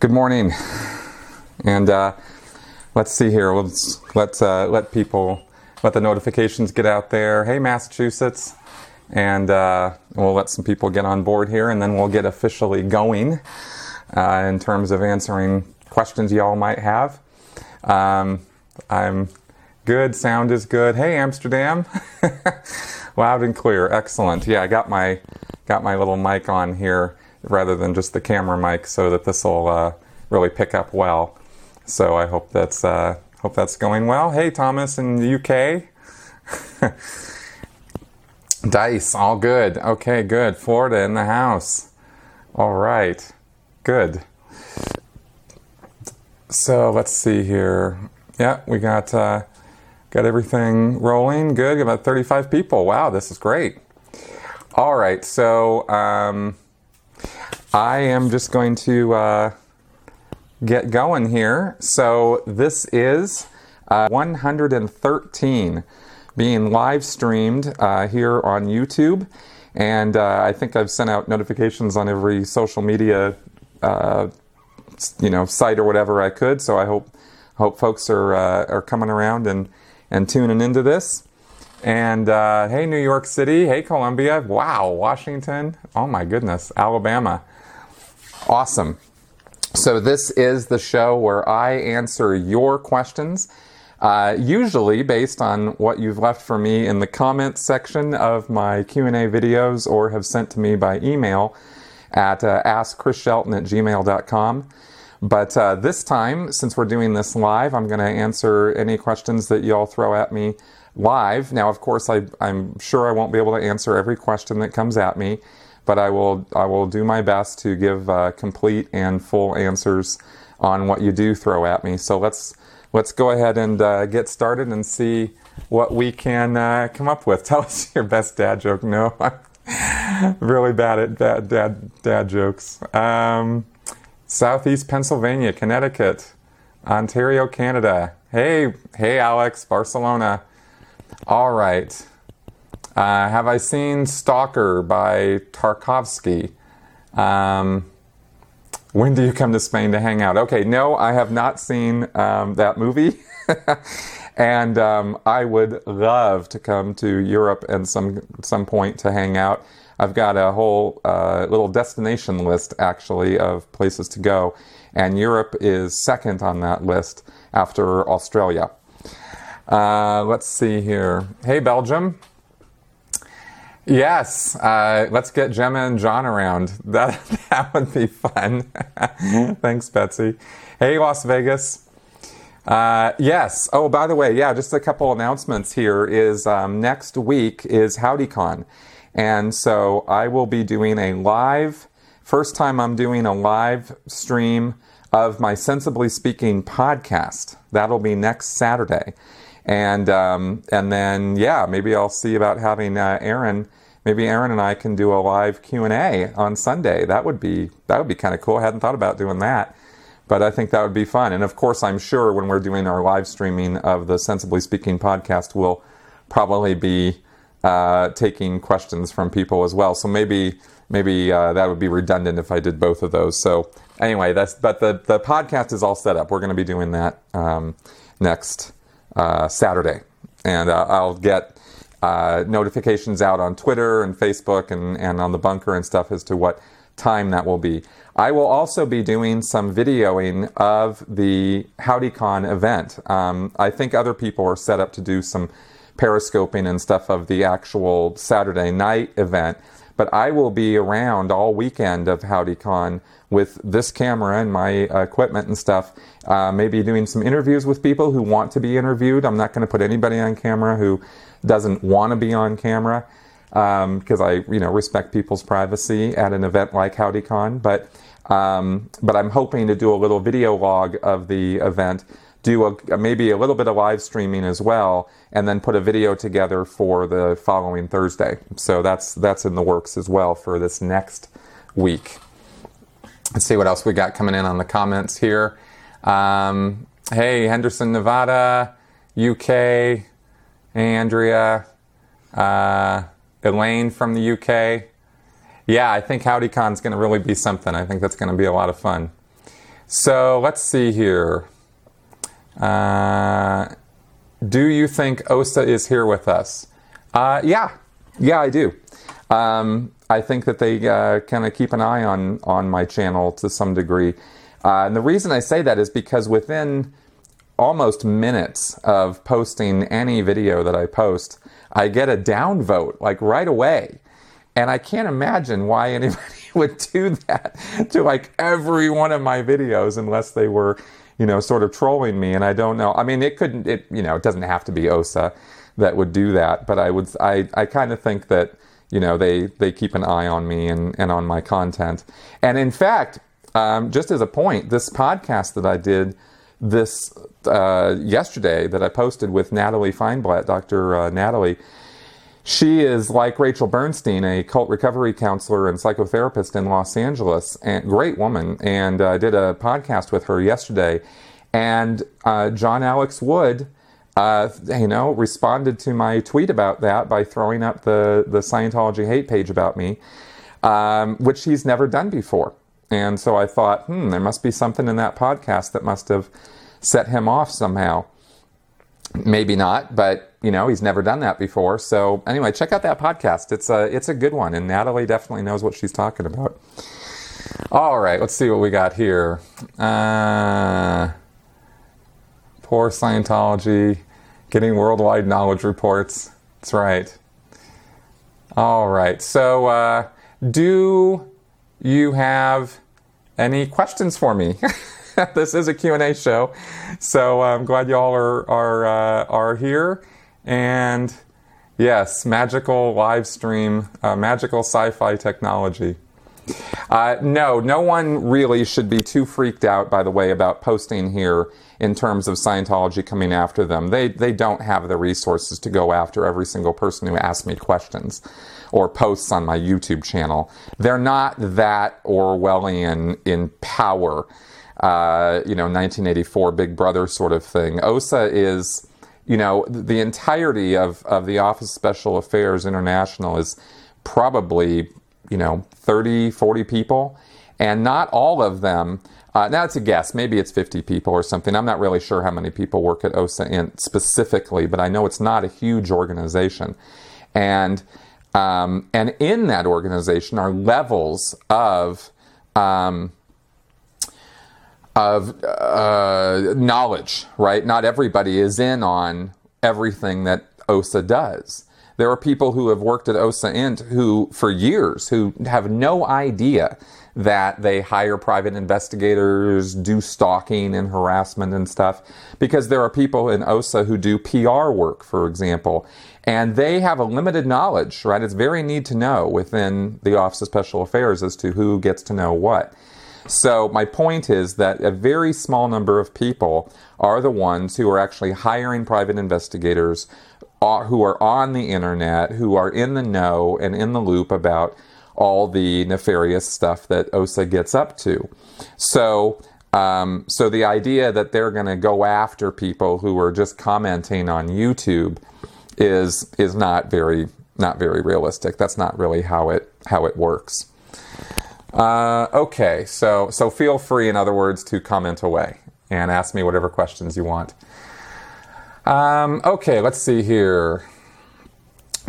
Good morning, and let's see here. Let the notifications get out there. Hey, Massachusetts, and we'll let some people get on board here, and then we'll get officially going in terms of answering questions y'all might have. I'm good. Sound is good. Hey, Amsterdam, loud and clear. Excellent. Yeah, I got my little mic on here, rather than just the camera mic, so that this will really pick up well. So I hope that's going well. Hey, Thomas in the UK. Dice, all good. Okay, good. Florida in the house. All right, good. So let's see here. Yeah, we got everything rolling. Good, got about 35 people. Wow, this is great. All right, so... I am just going to get going here. So this is 113 being live streamed here on YouTube. And I think I've sent out notifications on every social media site or whatever I could. So I hope folks are coming around and tuning into this. And hey, New York City. Hey, Columbia. Wow, Washington. Oh my goodness, Alabama. Awesome. So this is the show where I answer your questions, usually based on what you've left for me in the comments section of my Q&A videos or have sent to me by email at askchrisshelton@gmail.com. But this time, since we're doing this live, I'm going to answer any questions that y'all throw at me live. Now, of course, I'm sure I won't be able to answer every question that comes at me, but I will do my best to give complete and full answers on what you do throw at me. So let's go ahead and get started and see what we can come up with. Tell us your best dad joke. No, I'm really bad at dad jokes. Southeast Pennsylvania, Connecticut, Ontario, Canada. Hey, Alex, Barcelona. All right. Have I seen Stalker by Tarkovsky? When do you come to Spain to hang out? Okay, no, I have not seen that movie. And I would love to come to Europe at some point to hang out. I've got a whole little destination list, actually, of places to go. And Europe is second on that list after Australia. Let's see here. Hey, Belgium. Yes, let's get Gemma and John around. That would be fun. Thanks, Betsy. Hey, Las Vegas. Yes. Oh, by the way, yeah, just a couple announcements here is next week is HowdyCon. And so I will be doing first time I'm doing a live stream of my Sensibly Speaking podcast. That'll be next Saturday. And then, yeah, maybe I'll see about having Aaron. Maybe Aaron and I can do a live Q&A on Sunday. That would be kind of cool. I hadn't thought about doing that, but I think that would be fun. And of course, I'm sure when we're doing our live streaming of the Sensibly Speaking podcast, we'll probably be taking questions from people as well. So maybe that would be redundant if I did both of those. So anyway, but the podcast is all set up. We're going to be doing that next Saturday, and I'll get notifications out on Twitter and Facebook and on the bunker and stuff as to what time that will be. I will also be doing some videoing of the HowdyCon event. I think other people are set up to do some periscoping and stuff of the actual Saturday night event, but I will be around all weekend of HowdyCon with this camera and my equipment and stuff, maybe doing some interviews with people who want to be interviewed. I'm not going to put anybody on camera who doesn't want to be on camera, because I respect people's privacy at an event like HowdyCon. But I'm hoping to do a little video log of the event, do maybe a little bit of live streaming as well, and then put a video together for the following Thursday. So that's in the works as well for this next week. Let's see what else we got coming in on the comments here. Hey, Henderson, Nevada, UK, hey, Andrea, Elaine from the UK. Yeah, I think HowdyCon's going to really be something. I think that's going to be a lot of fun. So let's see here. Do you think OSA is here with us? Yeah, I do. I think that they kind of keep an eye on my channel to some degree. And the reason I say that is because within almost minutes of posting any video that I post, I get a downvote, like right away. And I can't imagine why anybody would do that to like every one of my videos unless they were, you know, sort of trolling me. And I don't know. I mean, it doesn't have to be OSA that would do that. But I kind of think that, you know, they keep an eye on me and on my content. And in fact, just as a point, this podcast that I did this yesterday that I posted with Natalie Feinblatt, Dr. Natalie, she is like Rachel Bernstein, a cult recovery counselor and psychotherapist in Los Angeles, and great woman. And I did a podcast with her yesterday. And John Alex Wood, responded to my tweet about that by throwing up the Scientology hate page about me, which he's never done before. And so I thought, there must be something in that podcast that must have set him off somehow. Maybe not, but, you know, he's never done that before. So anyway, check out that podcast. It's a good one, and Natalie definitely knows what she's talking about. All right, let's see what we got here. Poor Scientology. Getting worldwide knowledge reports. That's right. All right. So do you have any questions for me? This is a Q&A show. So I'm glad you all are here. And yes, magical live stream, magical sci-fi technology. No one really should be too freaked out, by the way, about posting here in terms of Scientology coming after them. They don't have the resources to go after every single person who asks me questions or posts on my YouTube channel. They're not that Orwellian in power, 1984 Big Brother sort of thing. OSA is, you know, the entirety of the Office of Special Affairs International is probably, 30, 40 people, and not all of them. Now it's a guess. Maybe it's 50 people or something. I'm not really sure how many people work at OSA specifically, but I know it's not a huge organization. And in that organization are levels of knowledge, right? Not everybody is in on everything that OSA does. There are people who have worked at OSA Int who have no idea that they hire private investigators, do stalking and harassment and stuff, because there are people in OSA who do PR work, for example, and they have a limited knowledge, right? It's very need to know within the Office of Special Affairs as to who gets to know what. So my point is that a very small number of people are the ones who are actually hiring private investigators, who are on the internet, who are in the know and in the loop about all the nefarious stuff that OSA gets up to. So the idea that they're going to go after people who are just commenting on YouTube is not very realistic. That's not really how it works. Okay, so feel free, in other words, to comment away and ask me whatever questions you want. Okay, let's see here.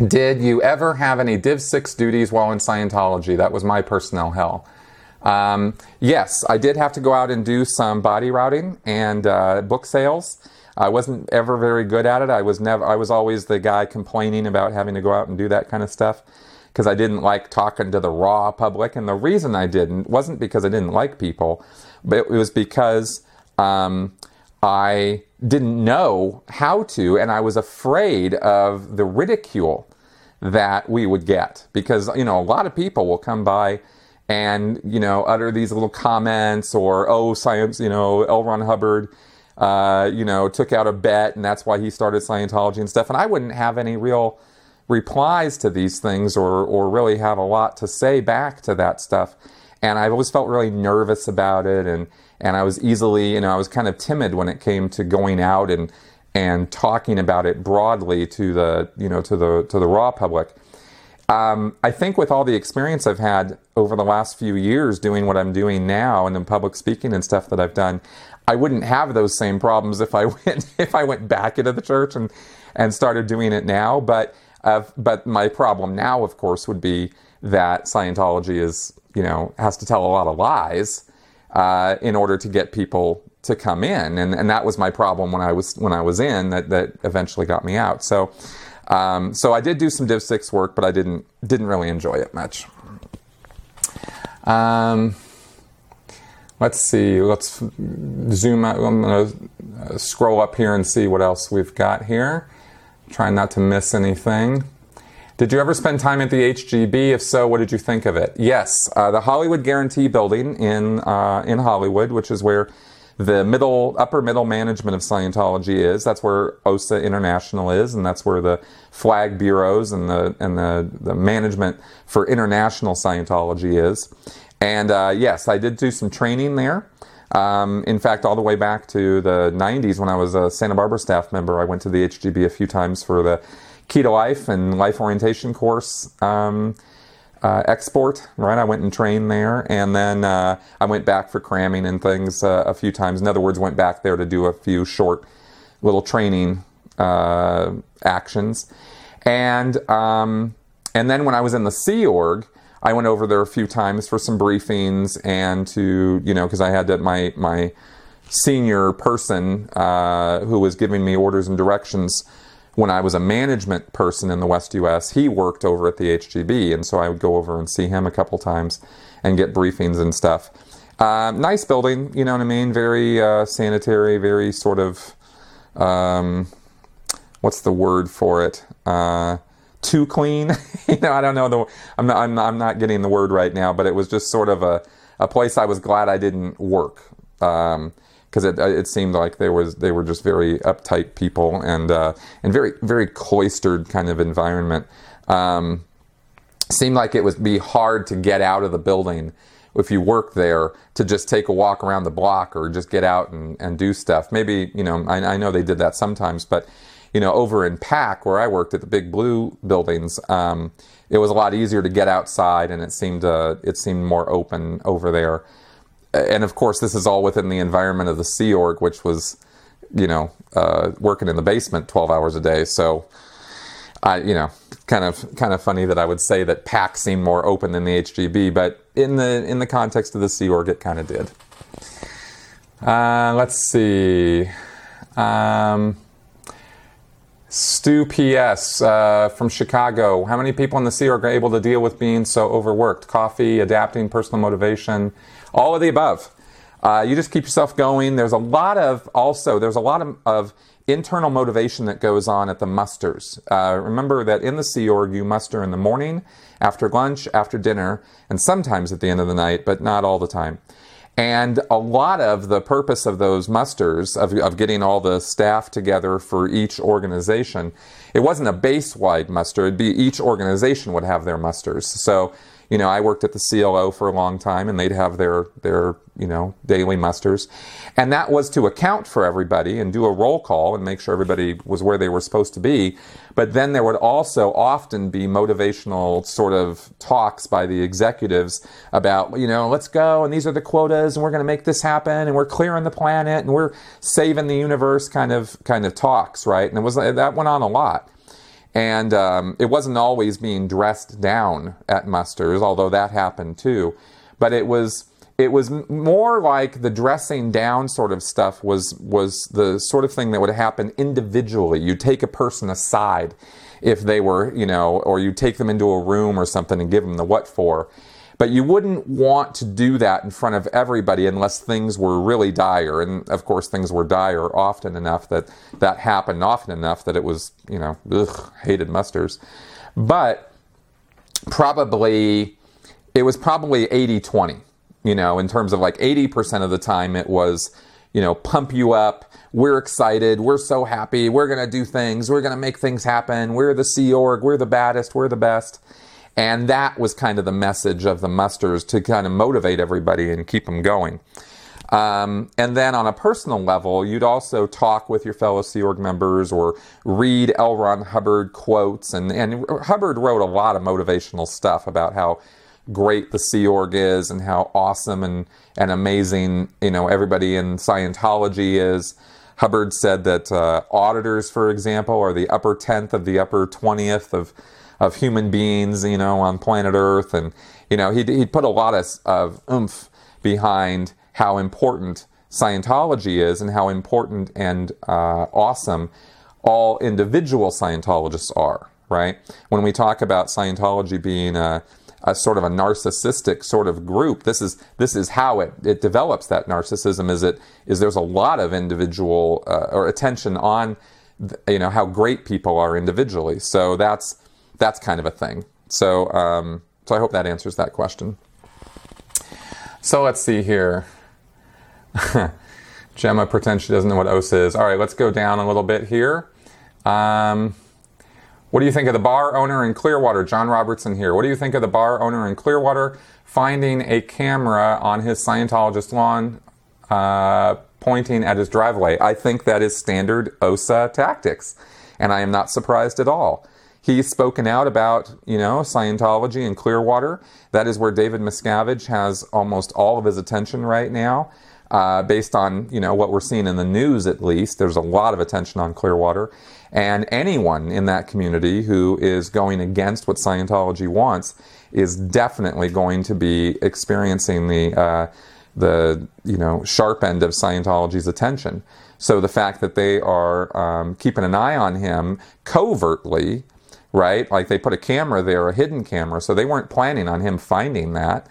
Did you ever have any Div 6 duties while in Scientology? That was my personnel hell. Yes, I did have to go out and do some body routing and book sales. I wasn't ever very good at it. I was always the guy complaining about having to go out and do that kind of stuff, because I didn't like talking to the raw public. And the reason I didn't wasn't because I didn't like people, but it was because I didn't know how to, and I was afraid of the ridicule that we would get. Because, a lot of people will come by and, utter these little comments or, oh, science, L. Ron Hubbard, took out a bet, and that's why he started Scientology and stuff. And I wouldn't have any real replies to these things or really have a lot to say back to that stuff. And I've always felt really nervous about it, and I was easily, I was kind of timid when it came to going out and talking about it broadly to the raw public. I think with all the experience I've had over the last few years doing what I'm doing now and in public speaking and stuff that I've done, I wouldn't have those same problems if I went back into the church and started doing it now. But my problem now, of course, would be that Scientology is, you know, has to tell a lot of lies in order to get people to come in, and that was my problem when I was in that eventually got me out. So I did do some Div 6 work, but I didn't really enjoy it much. Let's see. Let's zoom out. I'm going to scroll up here and see what else we've got here. Trying not to miss anything. Did you ever spend time at the HGB? If so, what did you think of it? Yes, the Hollywood Guaranty Building in Hollywood, which is where the upper middle management of Scientology is. That's where OSA International is, and that's where the Flag Bureaus and the management for international Scientology is. And yes, I did do some training there. In fact, all the way back to the 90s when I was a Santa Barbara staff member, I went to the HGB a few times for the Keto Life and Life Orientation course export, right? I went and trained there, and then I went back for cramming and things a few times. In other words, went back there to do a few short little training actions. And then when I was in the Sea Org, I went over there a few times for some briefings and to, you know, because I had to, my senior person who was giving me orders and directions when I was a management person in the West U.S., he worked over at the HGB, and so I would go over and see him a couple times and get briefings and stuff. Nice building, you know what I mean? Very sanitary, very sort of, what's the word for it? Too clean. You know, I don't know. I'm not getting the word right now, but it was just sort of a place I was glad I didn't work, because it seemed like they were just very uptight people and very, very cloistered kind of environment. Seemed like it would be hard to get out of the building if you work there, to just take a walk around the block or just get out and do stuff. Maybe, you know, I know they did that sometimes, but you know, over in PAC, where I worked at the Big Blue buildings, it was a lot easier to get outside, and it seemed more open over there. And of course, this is all within the environment of the Sea Org, which was, you know, working in the basement 12 hours a day. So, you know, kind of funny that I would say that PAC seemed more open than the HGB, but in the context of the Sea Org, it kind of did. Let's see. Stu P.S. From Chicago. How many people in the Sea Org are able to deal with being so overworked? Coffee, adapting, personal motivation, all of the above. You just keep yourself going. There's a lot of internal motivation that goes on at the musters. Remember that in the Sea Org, you muster in the morning, after lunch, after dinner, and sometimes at the end of the night, but not all the time. And a lot of the purpose of those musters, of getting all the staff together for each organization, it wasn't a base-wide muster. It'd be each organization would have their musters. So, you know, I worked at the CLO for a long time, and they'd have their you know, daily musters. And that was to account for everybody and do a roll call and make sure everybody was where they were supposed to be. But then there would also often be motivational sort of talks by the executives about, you know, let's go, and these are the quotas, and we're going to make this happen, and we're clearing the planet, and we're saving the universe kind of talks, right? And that went on a lot. And it wasn't always being dressed down at musters, although that happened too. But it was more like the dressing down sort of stuff was the sort of thing that would happen individually. You take a person aside if they were, you know, or you take them into a room or something and give them the what for. But you wouldn't want to do that in front of everybody unless things were really dire. And, of course, things were dire often enough that happened often enough that it was, you know, hated musters. But it was probably 80-20, you know, in terms of like 80% of the time it was, you know, pump you up. We're excited. We're so happy. We're going to do things. We're going to make things happen. We're the Sea Org. We're the baddest. We're the best. And that was kind of the message of the musters to kind of motivate everybody and keep them going. And then on a personal level, you'd also talk with your fellow Sea Org members or read L. Ron Hubbard quotes. And Hubbard wrote a lot of motivational stuff about how great the Sea Org is and how awesome and amazing, you know, everybody in Scientology is. Hubbard said that auditors, for example, are the upper 10th of the upper 20th of human beings, you know, on planet Earth. And, you know, he put a lot of oomph behind how important Scientology is and how important and awesome all individual Scientologists are, right? When we talk about Scientology being a sort of a narcissistic sort of group, this is how it develops that narcissism. Is there's a lot of individual or attention on, you know, how great people are individually. So that's kind of a thing. So so I hope that answers that question. So let's see here. Gemma pretends she doesn't know what OSA is. All right, let's go down a little bit here. What do you think of the bar owner in Clearwater? John Robertson here. What do you think of the bar owner in Clearwater finding a camera on his Scientologist lawn pointing at his driveway? I think that is standard OSA tactics, and I am not surprised at all. He's spoken out about, you know, Scientology in Clearwater. That is where David Miscavige has almost all of his attention right now, based on, you know, what we're seeing in the news at least. There's a lot of attention on Clearwater. And anyone in that community who is going against what Scientology wants is definitely going to be experiencing the you know, sharp end of Scientology's attention. So the fact that they are keeping an eye on him covertly, right? Like they put a camera there, a hidden camera, so they weren't planning on him finding that.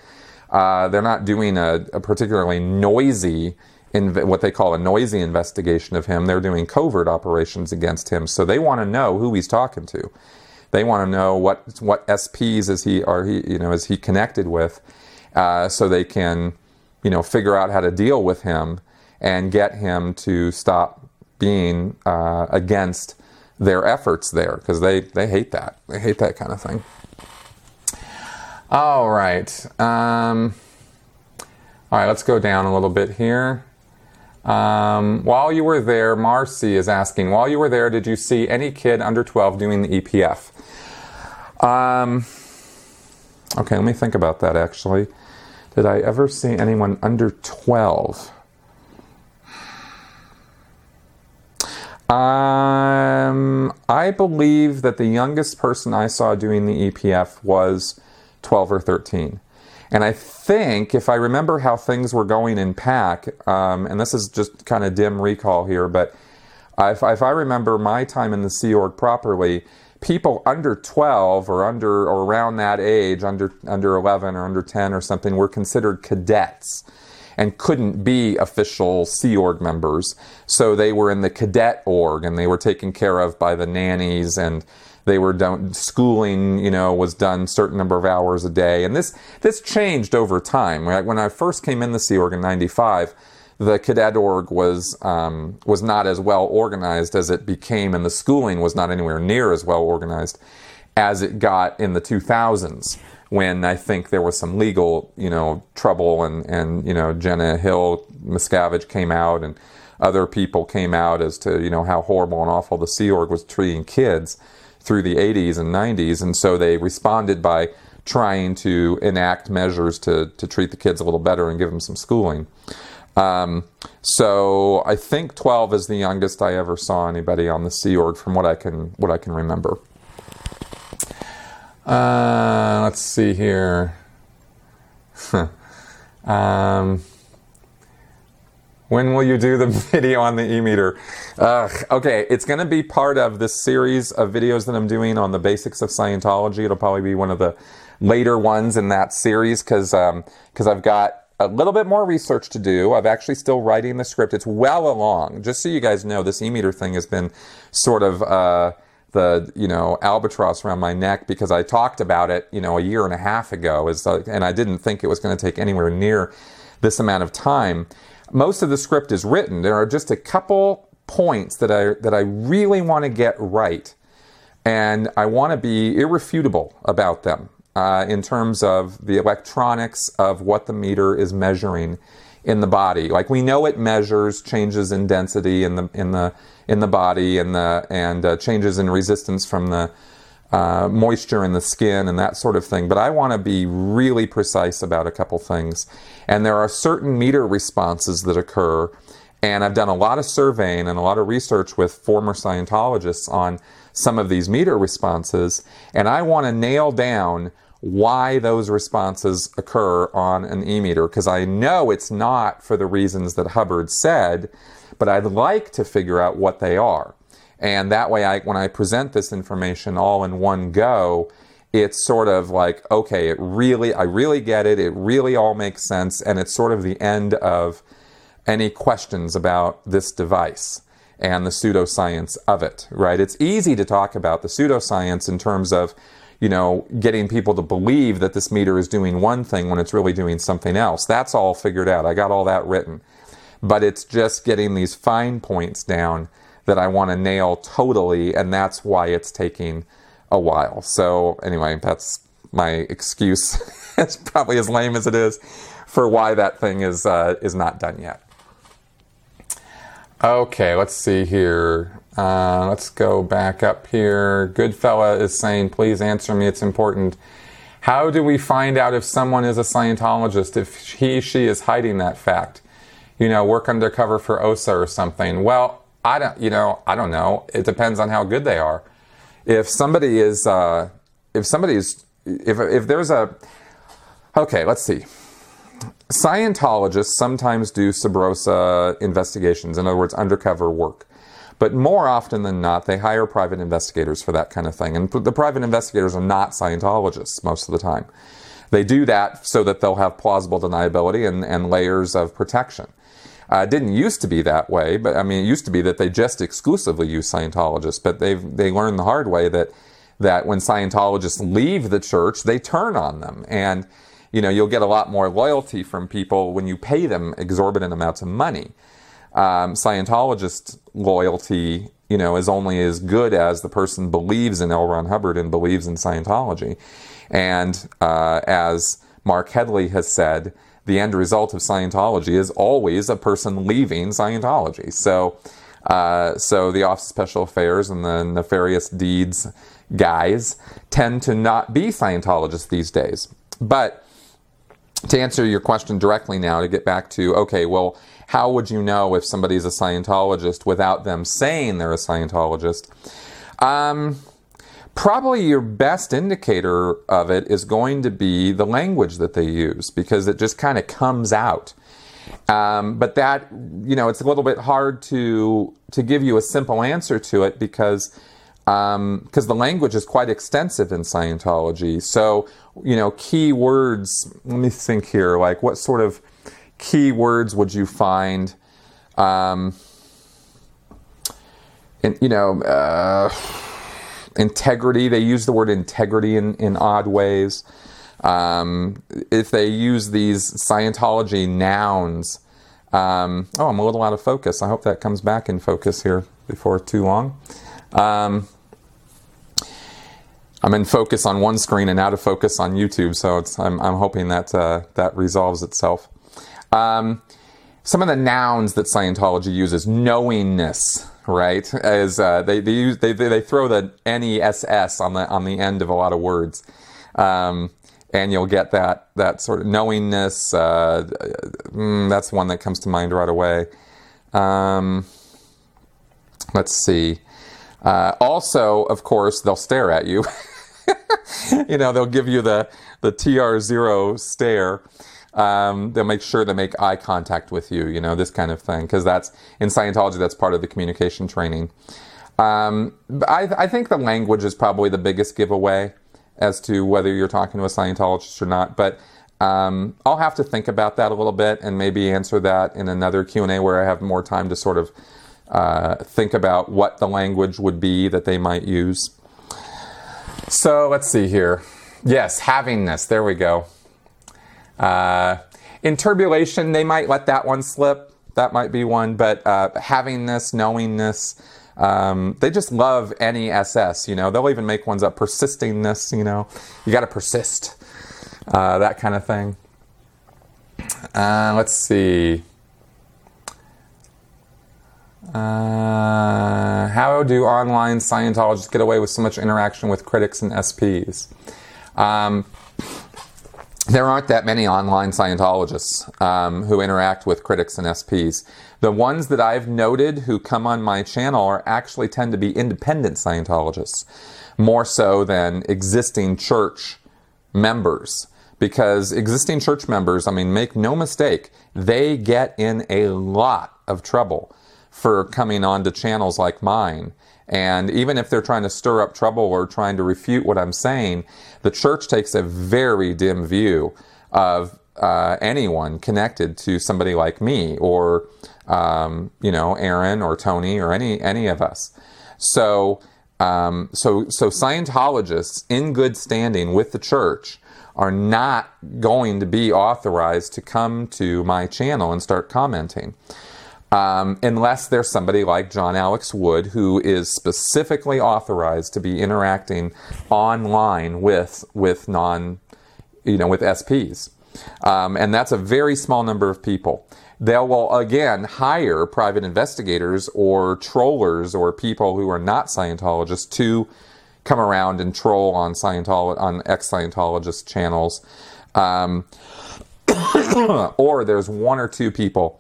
They're not doing a particularly noisy what they call a noisy investigation of him. They're doing covert operations against him, so they want to know who he's talking to. They want to know what SPs is he connected with, so they can, you know, figure out how to deal with him and get him to stop being against their efforts there, because they hate that. They hate that kind of thing. All right. All right. Let's go down a little bit here. While you were there, Marcy is asking, while you were there, did you see any kid under 12 doing the EPF? Okay, let me think about that, actually. Did I ever see anyone under 12? I believe that the youngest person I saw doing the EPF was 12 or 13. And I think, if I remember how things were going in PAC, and this is just kind of dim recall here, but if I remember my time in the Sea Org properly, people under 12 or under or around that age, under 11 or under 10 or something, were considered cadets and couldn't be official Sea Org members. So they were in the cadet org, and they were taken care of by the nannies, and they were done, schooling, you know, was done a certain number of hours a day. And this changed over time. Right? When I first came in the Sea Org in 95, the cadet org was not as well organized as it became, and the schooling was not anywhere near as well organized as it got in the 2000s, when I think there was some legal, you know, trouble, and you know, Jenna Hill Miscavige came out, and other people came out as to, you know, how horrible and awful the Sea Org was treating kids through the 80s and 90s, and so they responded by trying to enact measures to treat the kids a little better and give them some schooling. So I think 12 is the youngest I ever saw anybody on the Sea Org, from what I can remember. Let's see here. When will you do the video on the e-meter? Okay, it's going to be part of this series of videos that I'm doing on the basics of Scientology. It'll probably be one of the later ones in that series, because I've got a little bit more research to do. I'm actually still writing the script. It's well along. Just so you guys know, this e-meter thing has been sort of the, you know, albatross around my neck, because I talked about it, you know, a year and a half ago, and I didn't think it was going to take anywhere near this amount of time. Most of the script is written. There are just a couple points that I really want to get right, and I want to be irrefutable about them in terms of the electronics of what the meter is measuring in the body. Like, we know it measures changes in density in the body and changes in resistance from the moisture in the skin and that sort of thing. But I want to be really precise about a couple things. And there are certain meter responses that occur. And I've done a lot of surveying and a lot of research with former Scientologists on some of these meter responses. And I want to nail down why those responses occur on an e-meter, because I know it's not for the reasons that Hubbard said, but I'd like to figure out what they are. And that way, when I present this information all in one go, it's sort of like, okay, I really get it. It really all makes sense. And it's sort of the end of any questions about this device and the pseudoscience of it, right? It's easy to talk about the pseudoscience in terms of, you know, getting people to believe that this meter is doing one thing when it's really doing something else. That's all figured out. I got all that written. But it's just getting these fine points down that I want to nail totally, and that's why it's taking a while. So anyway, that's my excuse. It's probably as lame as it is for why that thing is not done yet. Okay, let's see here. Let's go back up here. Goodfella is saying, please answer me, it's important. How do we find out if someone is a Scientologist, if she is hiding that fact? You know, work undercover for OSA or something. Well, I don't know. It depends on how good they are. Okay, let's see. Scientologists sometimes do sub rosa investigations, in other words, undercover work. But more often than not, they hire private investigators for that kind of thing. And the private investigators are not Scientologists most of the time. They do that so that they'll have plausible deniability and layers of protection. It didn't used to be that way, but I mean, it used to be that they just exclusively used Scientologists. But they learned the hard way that when Scientologists leave the church, they turn on them. And you know, you'll get a lot more loyalty from people when you pay them exorbitant amounts of money. Scientologist loyalty, you know, is only as good as the person believes in L. Ron Hubbard and believes in Scientology. And as Mark Headley has said, the end result of Scientology is always a person leaving Scientology. So the Office of Special Affairs and the nefarious deeds guys tend to not be Scientologists these days. But to answer your question directly now, to get back to, okay, well, how would you know if somebody's a Scientologist without them saying they're a Scientologist? Probably your best indicator of it is going to be the language that they use, because it just kind of comes out. But that, you know, it's a little bit hard to give you a simple answer to it, because the language is quite extensive in Scientology. So, you know, key words, let me think here, like what sort of key words would you find? Integrity, they use the word integrity in odd ways. If they use these Scientology nouns, I'm a little out of focus. I hope that comes back in focus here before too long. I'm in focus on one screen and out of focus on YouTube, so I'm hoping that resolves itself. Some of the nouns that Scientology uses, knowingness, right? As they throw the ness on the end of a lot of words, and you'll get that sort of knowingness. That's one that comes to mind right away. Let's see. Also, of course, they'll stare at you. You know, they'll give you the TR0 stare. They'll make sure they make eye contact with you, you know, this kind of thing. Because that's, in Scientology, that's part of the communication training. I think the language is probably the biggest giveaway as to whether you're talking to a Scientologist or not. But I'll have to think about that a little bit and maybe answer that in another Q&A where I have more time to sort of think about what the language would be that they might use. So let's see here. Yes, havingness. There we go. Inturbulation, they might let that one slip. That might be one. But havingness, knowingness, they just love NESS. You know, they'll even make ones up. Persistingness, you know, you got to persist. That kind of thing. Let's see. How do online Scientologists get away with so much interaction with critics and SPs? There aren't that many online Scientologists who interact with critics and SPs. The ones that I've noted who come on my channel are actually tend to be independent Scientologists, more so than existing church members. Because existing church members, I mean, make no mistake, they get in a lot of trouble for coming onto channels like mine. And even if they're trying to stir up trouble or trying to refute what I'm saying, the church takes a very dim view of anyone connected to somebody like me or, you know, Aaron or Tony or any of us. So Scientologists in good standing with the church are not going to be authorized to come to my channel and start commenting. Unless there's somebody like John Alex Wood who is specifically authorized to be interacting online with with SPs. And that's a very small number of people. They will, again, hire private investigators or trollers or people who are not Scientologists to come around and troll on ex-Scientologist channels. Or there's one or two people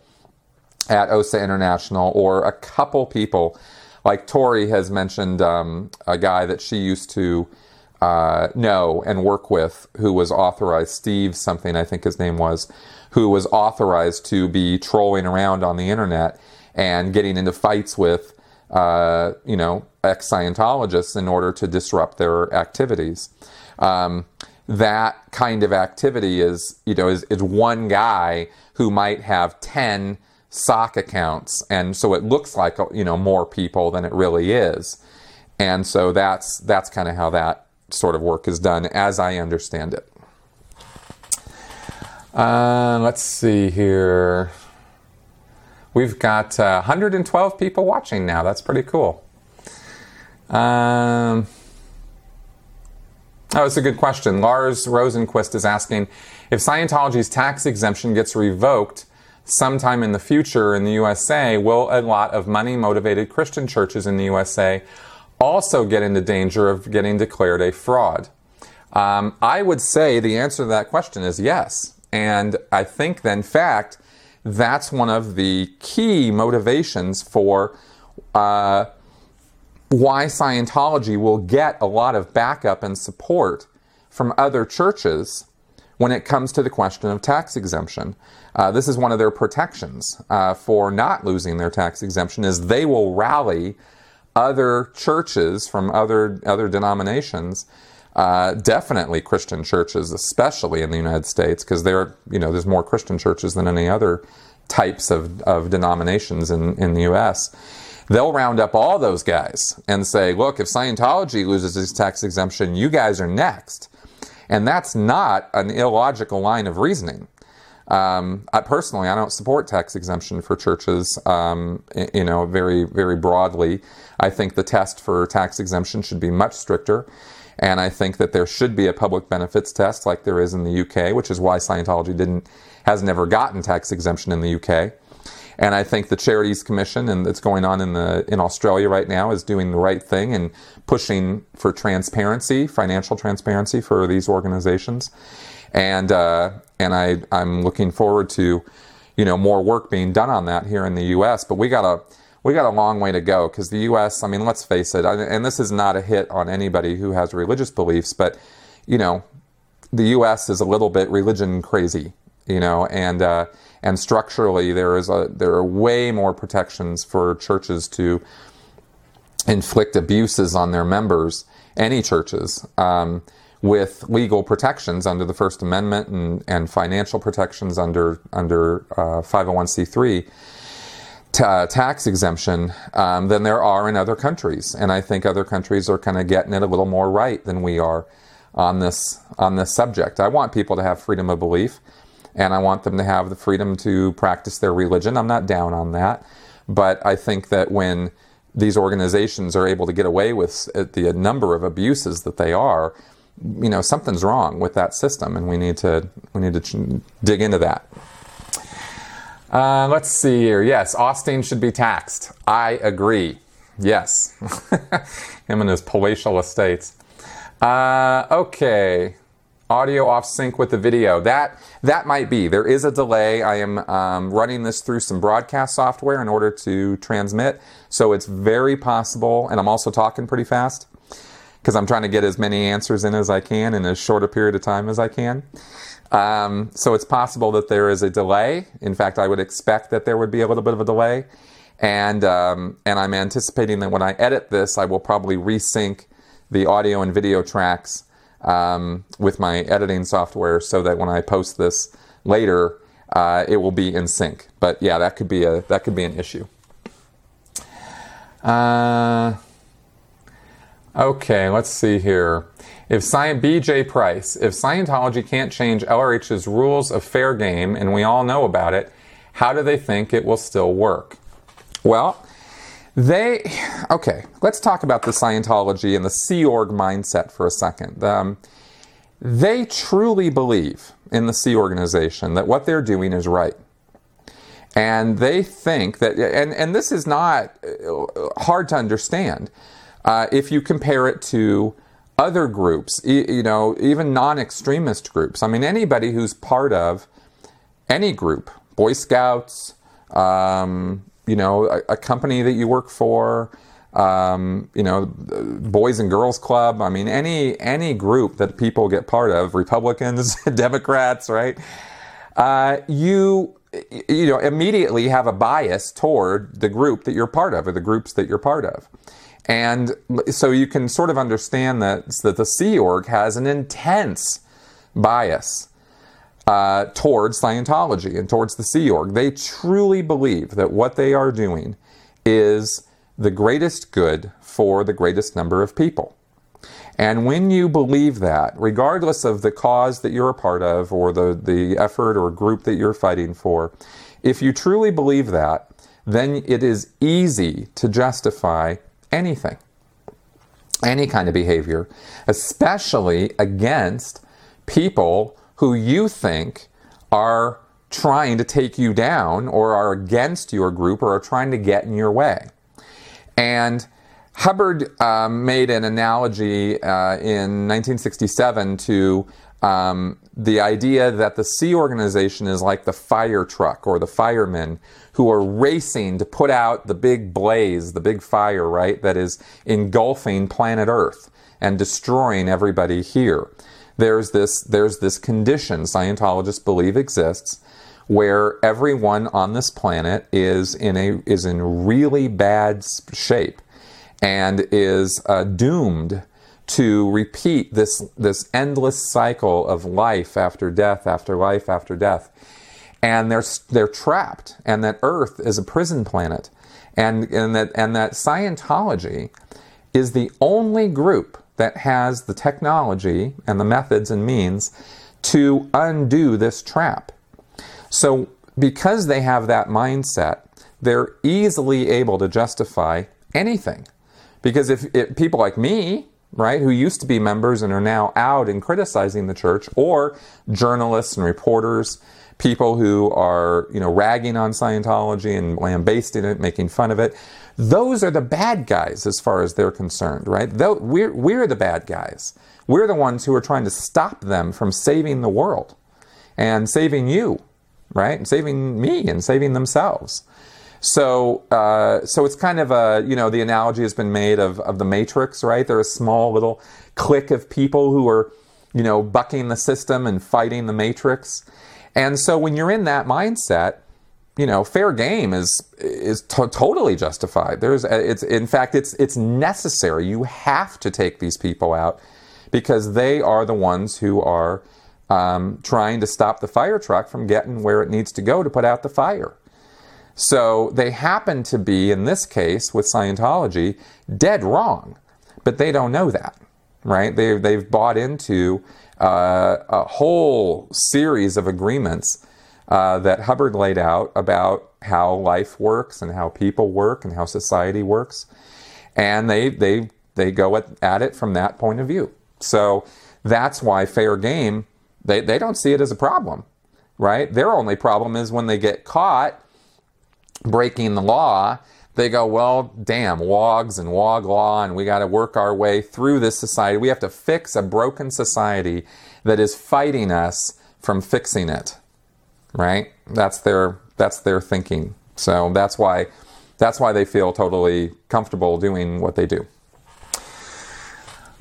at OSA International, or a couple people, like Tori has mentioned a guy that she used to know and work with who was authorized, Steve something I think his name was, who was authorized to be trolling around on the internet and getting into fights with, ex-Scientologists in order to disrupt their activities. That kind of activity is one guy who might have 10 SOC accounts, and so it looks like more people than it really is, and so that's kind of how that sort of work is done, as I understand it. Let's see here. We've got 112 people watching now. That's pretty cool. Oh, it's a good question. Lars Rosenquist is asking if Scientology's tax exemption gets revoked sometime in the future in the USA, will a lot of money-motivated Christian churches in the USA also get into danger of getting declared a fraud? I would say the answer to that question is yes. And I think that, in fact, that's one of the key motivations for why Scientology will get a lot of backup and support from other churches when it comes to the question of tax exemption. This is one of their protections for not losing their tax exemption, is they will rally other churches from other denominations, definitely Christian churches, especially in the United States, because there's more Christian churches than any other types of denominations in the U.S. They'll round up all those guys and say, look, if Scientology loses its tax exemption, you guys are next. And that's not an illogical line of reasoning. Personally, I don't support tax exemption for churches, very, very broadly. I think the test for tax exemption should be much stricter. And I think that there should be a public benefits test like there is in the UK, which is why Scientology has never gotten tax exemption in the UK. And I think the Charities Commission, and that's going on in Australia right now, is doing the right thing and pushing for transparency, financial transparency for these organizations. And I'm looking forward to, more work being done on that here in the U.S. But we got a long way to go, because the U.S., I mean, let's face it, and this is not a hit on anybody who has religious beliefs, but the U.S. is a little bit religion crazy, and structurally, there are way more protections for churches to inflict abuses on their members, any churches, with legal protections under the First Amendment and financial protections under 501c3 tax exemption than there are in other countries. And I think other countries are kind of getting it a little more right than we are on this subject. I want people to have freedom of belief, and I want them to have the freedom to practice their religion. I'm not down on that. But I think that when these organizations are able to get away with the number of abuses that they are, something's wrong with that system, and we need to dig into that. Let's see here. Yes, Austin should be taxed. I agree. Yes. Him and his palatial estates. Okay. Audio off sync with the video. That might be. There is a delay. I am running this through some broadcast software in order to transmit. So it's very possible. And I'm also talking pretty fast because I'm trying to get as many answers in as I can in as short a period of time as I can. So it's possible that there is a delay. In fact, I would expect that there would be a little bit of a delay. And I'm anticipating that when I edit this, I will probably resync the audio and video tracks with my editing software so that when I post this later, it will be in sync. But yeah, that could be an issue. Okay, let's see here. BJ Price, if Scientology can't change LRH's rules of fair game, and we all know about it, how do they think it will still work? Well, let's talk about the Scientology and the Sea Org mindset for a second. They truly believe in the Sea organization that what they're doing is right. And they think that, and this is not hard to understand if you compare it to other groups, even non-extremist groups. I mean, anybody who's part of any group, Boy Scouts, a company that you work for, Boys and Girls Club. I mean, any group that people get part of, Republicans, Democrats, right? You immediately have a bias toward the group that you're part of or the groups that you're part of. And so you can sort of understand that the Sea Org has an intense bias towards Scientology and towards the Sea Org. They truly believe that what they are doing is the greatest good for the greatest number of people. And when you believe that, regardless of the cause that you're a part of or the effort or group that you're fighting for, if you truly believe that, then it is easy to justify anything, any kind of behavior, especially against people who you think are trying to take you down or are against your group or are trying to get in your way. And Hubbard made an analogy in 1967 to the idea that the Sea organization is like the fire truck or the firemen who are racing to put out the big blaze, the big fire, right, that is engulfing planet Earth and destroying everybody here. There's this condition Scientologists believe exists where everyone on this planet is in really bad shape and is doomed to repeat this endless cycle of life after death after life after death, and they're trapped, and that Earth is a prison planet, and that Scientology is the only group that has the technology and the methods and means to undo this trap. So because they have that mindset, they're easily able to justify anything. Because if people like me, right, who used to be members and are now out and criticizing the church, or journalists and reporters, people who are, ragging on Scientology and lambasting it, making fun of it, those are the bad guys as far as they're concerned, right? We're the bad guys. We're the ones who are trying to stop them from saving the world and saving you, right? And saving me and saving themselves. So it's kind of the analogy has been made of the Matrix, right? They're a small little clique of people who are, bucking the system and fighting the Matrix. And so when you're in that mindset, fair game is totally justified. In fact, it's necessary. You have to take these people out because they are the ones who are trying to stop the fire truck from getting where it needs to go to put out the fire. So they happen to be, in this case with Scientology, dead wrong, but they don't know that, right? They've bought into a whole series of agreements that Hubbard laid out about how life works and how people work and how society works, and they go at it from that point of view. So that's why fair game, they don't see it as a problem, right? Their only problem is when they get caught breaking the law, they go, well, damn, WOGs and WOG law, and we got to work our way through this society. We have to fix a broken society that is fighting us from fixing it, right? That's their thinking. So that's why they feel totally comfortable doing what they do.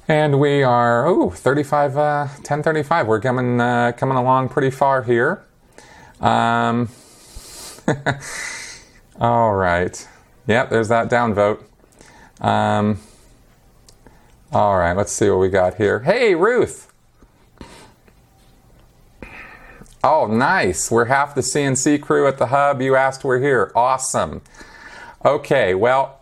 And we are 10:35. We're coming along pretty far here. All right. Yep, there's that downvote. All right, let's see what we got here. Hey, Ruth. Oh, nice. We're half the CNC crew at the hub. You asked, we're here. Awesome. Okay, well,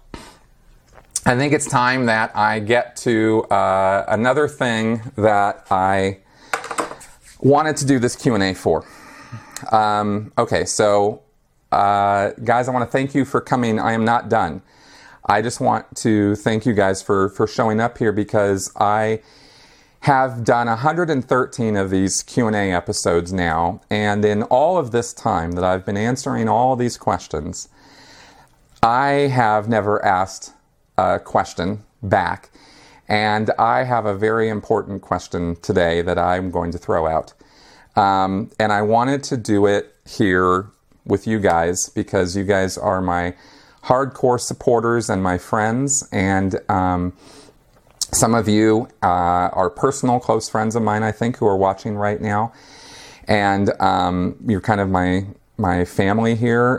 I think it's time that I get to another thing that I wanted to do this Q&A for. Okay, so guys, I want to thank you for coming. I am not done. I just want to thank you guys for showing up here, because I have done 113 of these Q&A episodes now, and in all of this time that I've been answering all these questions, I have never asked a question back, and I have a very important question today that I'm going to throw out. And I wanted to do it here with you guys because you guys are my hardcore supporters and my friends, and some of you are personal close friends of mine, I think, who are watching right now, and you're kind of my family here,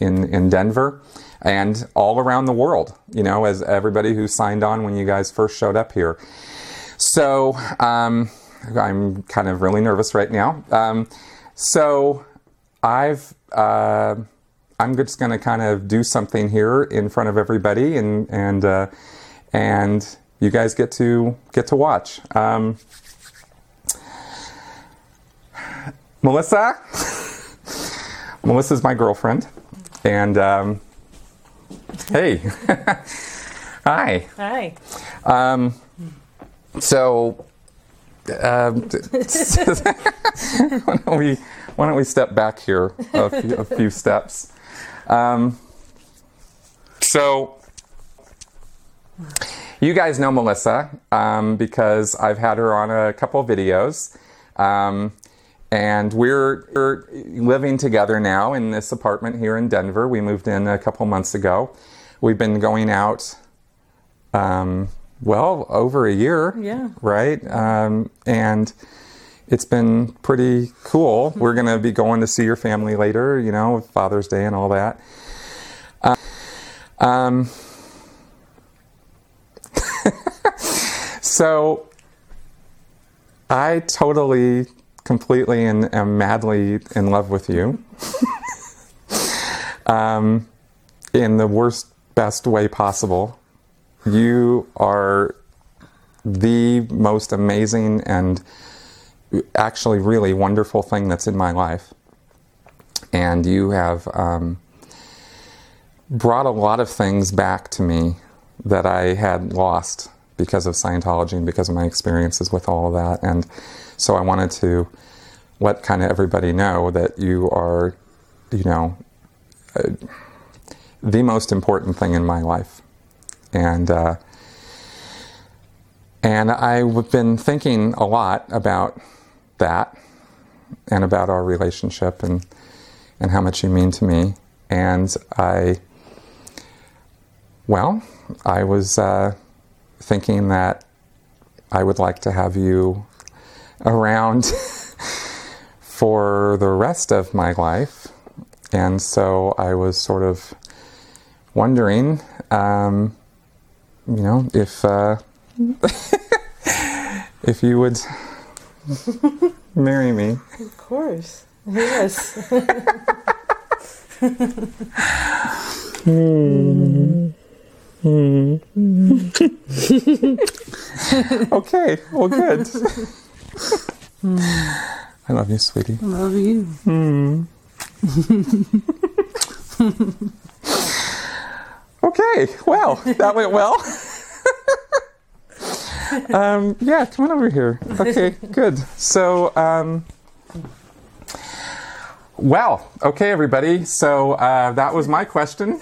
in Denver and all around the world, as everybody who signed on when you guys first showed up here. So I'm kind of really nervous right now. So I'm just going to kind of do something here in front of everybody, and you guys get to watch. Melissa, Melissa's my girlfriend, and hey, hi. Hi. Why don't we step back here a few steps? So you guys know Melissa because I've had her on a couple videos, and we're living together now in this apartment here in Denver. We moved in a couple months ago. We've been going out well over a year, yeah, right? And it's been pretty cool. We're going to be going to see your family later, with Father's Day and all that. So I totally, completely, and am madly in love with you. In the worst, best way possible. You are the most amazing and actually really wonderful thing that's in my life, and you have brought a lot of things back to me that I had lost because of Scientology and because of my experiences with all of that. And so I wanted to let kind of everybody know that you are, the most important thing in my life. And I've been thinking a lot about that and about our relationship and how much you mean to me. And I was thinking that I would like to have you around for the rest of my life. And so I was sort of wondering, if... if you would marry me. Of course. Yes. Okay. Well, good. I love you, sweetie. I love you. Okay. Well, that went well. Come on over here. Okay, good. So, Well, okay, everybody. So that was my question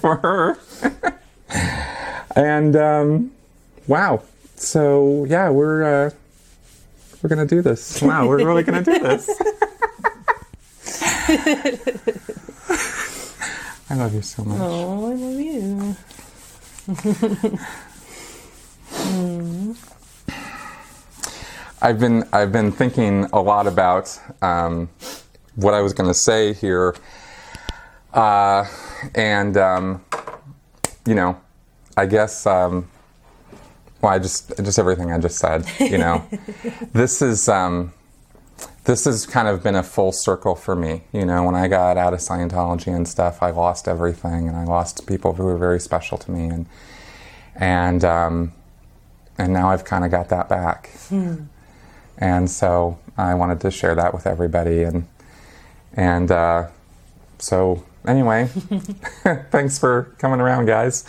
for her. And wow. So yeah, we're gonna do this. Wow, we're really gonna do this. I love you so much. Oh, I love you. I've been thinking a lot about what I was going to say here, and you know, I guess well, I just everything I just said, you know, this has kind of been a full circle for me. You know, when I got out of Scientology and stuff, I lost everything, and I lost people who were very special to me, and now I've kind of got that back. And so I wanted to share that with everybody, and so anyway, thanks for coming around, guys.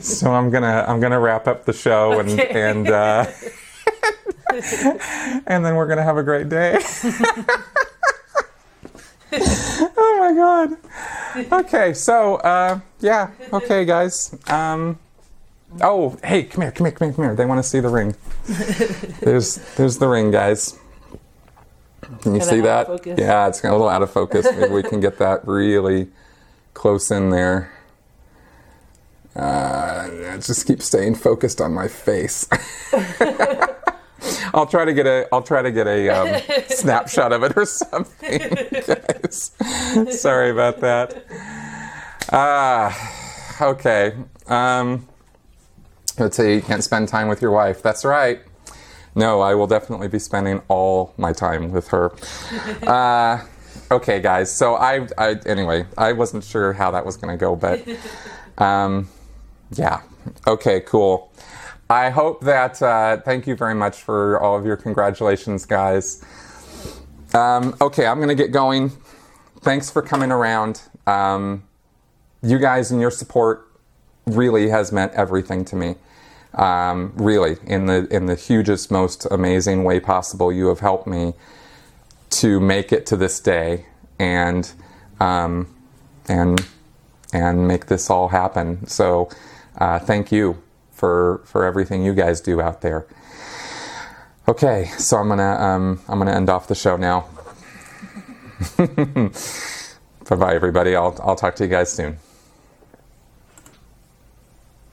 So I'm gonna wrap up the show, okay. and and then we're gonna have a great day. Oh my God. Okay, so yeah, okay, guys. Oh, hey, come here. They want to see the ring. There's the ring, guys. Can you see that? Yeah, it's a little out of focus. Maybe we can get that really close in there. I just keep staying focused on my face. I'll try to get a snapshot of it or something, guys. Sorry about that. Okay. Let's say you can't spend time with your wife. That's right. No, I will definitely be spending all my time with her. Okay, guys. So anyway, I wasn't sure how that was going to go, but yeah. Okay, cool. I hope that, thank you very much for all of your congratulations, guys. Okay, I'm going to get going. Thanks for coming around. You guys and your support really has meant everything to me. Really, in the hugest, most amazing way possible, you have helped me to make it to this day and make this all happen. So, thank you for everything you guys do out there. Okay, so I'm gonna end off the show now. Bye bye, everybody. I'll talk to you guys soon.